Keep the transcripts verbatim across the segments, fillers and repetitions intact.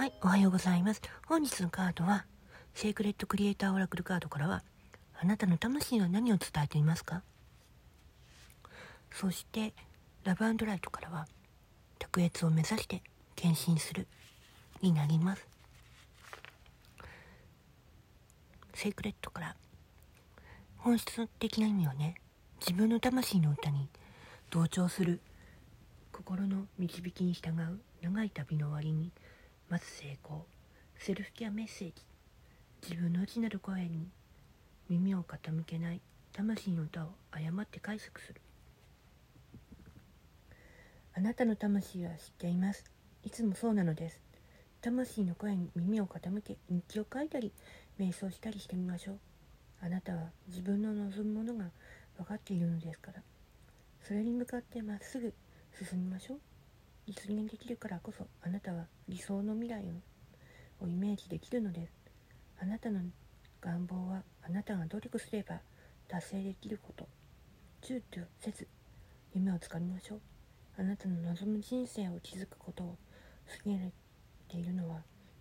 はい、おはようございます。本日のカードはセークレットクリエイターオラクルカードからは、あなたの魂は何を伝えていますか。そしてラブ&ライトからは、卓越を目指して献身するになります。セークレットから、本質的な意味をね、自分の魂の歌に同調する、心の導きに従う、長い旅の終わりにまず成功、セルフケアメッセージ、自分の内なる声に耳を傾けない、魂の歌を誤って解釈する。あなたの魂は知っています。いつもそうなのです。魂の声に耳を傾け、日記を書いたり、瞑想したりしてみましょう。あなたは自分の望むものが分かっているのですから、それに向かってまっすぐ進みましょう。実現できるからこそ、あなたは理想の未来をイメージできるのです。あなたの願望は、あなたが努力すれば達成できること。躊躇せず夢をつかみましょう。あなたの望む人生を築くことを告げているのは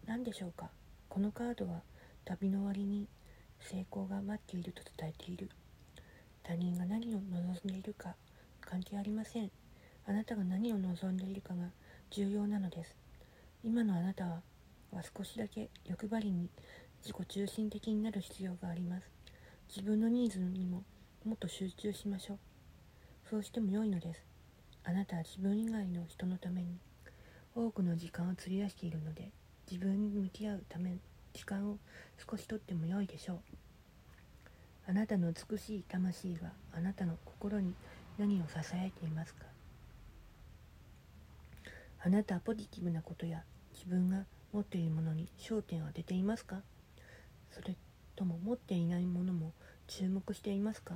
何でしょうか。このカードは、旅の終わりに成功が待っていると伝えている。他人が何を望んでいるか関係ありません。あなたが何を望んでいるかが重要なのです。今のあなたは少しだけ欲張りに自己中心的になる必要があります。自分のニーズにももっと集中しましょう。そうしても良いのです。あなたは自分以外の人のために多くの時間を費やしているので、自分に向き合うための時間を少しとっても良いでしょう。あなたの美しい魂は、あなたの心に何を支えていますか。あなたはポジティブなことや自分が持っているものに焦点を当てていますか。それとも持っていないものも注目していますか。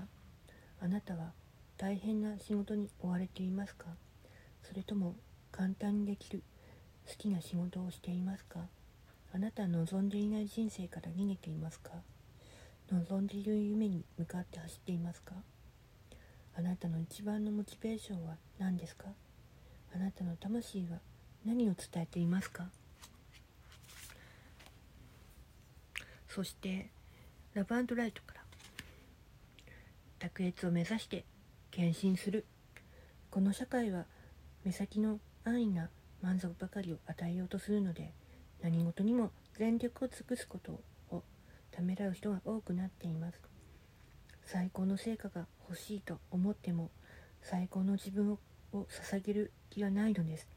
あなたは大変な仕事に追われていますか。それとも簡単にできる好きな仕事をしていますか。あなたは望んでいない人生から逃げていますか。望んでいる夢に向かって走っていますか。あなたの一番のモチベーションは何ですか。あなたの魂は何を伝えていますか。そしてラブ&ライトから、卓越を目指して献身する。この社会は目先の安易な満足ばかりを与えようとするので、何事にも全力を尽くすことをためらう人が多くなっています。最高の成果が欲しいと思っても、最高の自分を捧げる気はないのです。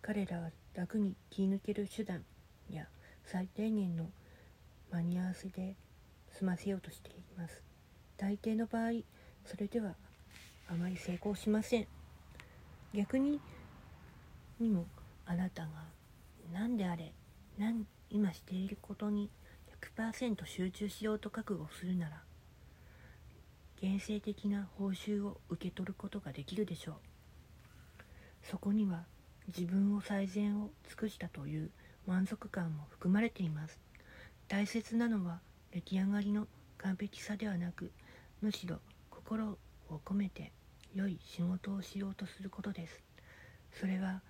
彼らは楽に気抜ける手段や最低限の間に合わせで済ませようとしています。大抵の場合、それではあまり成功しません。逆ににも、あなたが何であれ何今していることに ひゃくパーセント 集中しようと覚悟するなら、現世的な報酬を受け取ることができるでしょう。そこには自分を最善を尽くしたという満足感も含まれています。大切なのは出来上がりの完璧さではなく、むしろ心を込めて良い仕事をしようとすることです。それは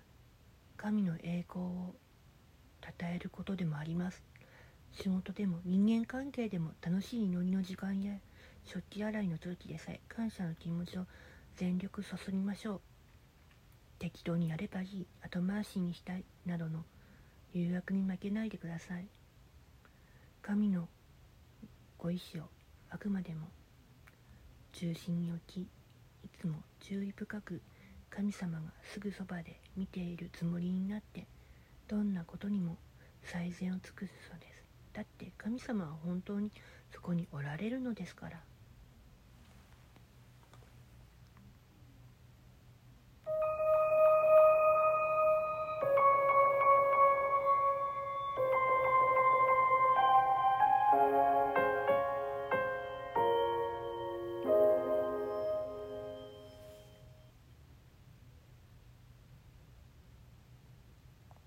神の栄光を称えることでもあります。仕事でも人間関係でも、楽しい祈りの時間や食器洗いの時でさえ、感謝の気持ちを全力注ぎましょう。適当にやればいい、後回しにしたいなどの誘惑に負けないでください。神のご意志をあくまでも中心に置き、いつも注意深く神様がすぐそばで見ているつもりになって、どんなことにも最善を尽くすのです。だって神様は本当にそこにおられるのですから。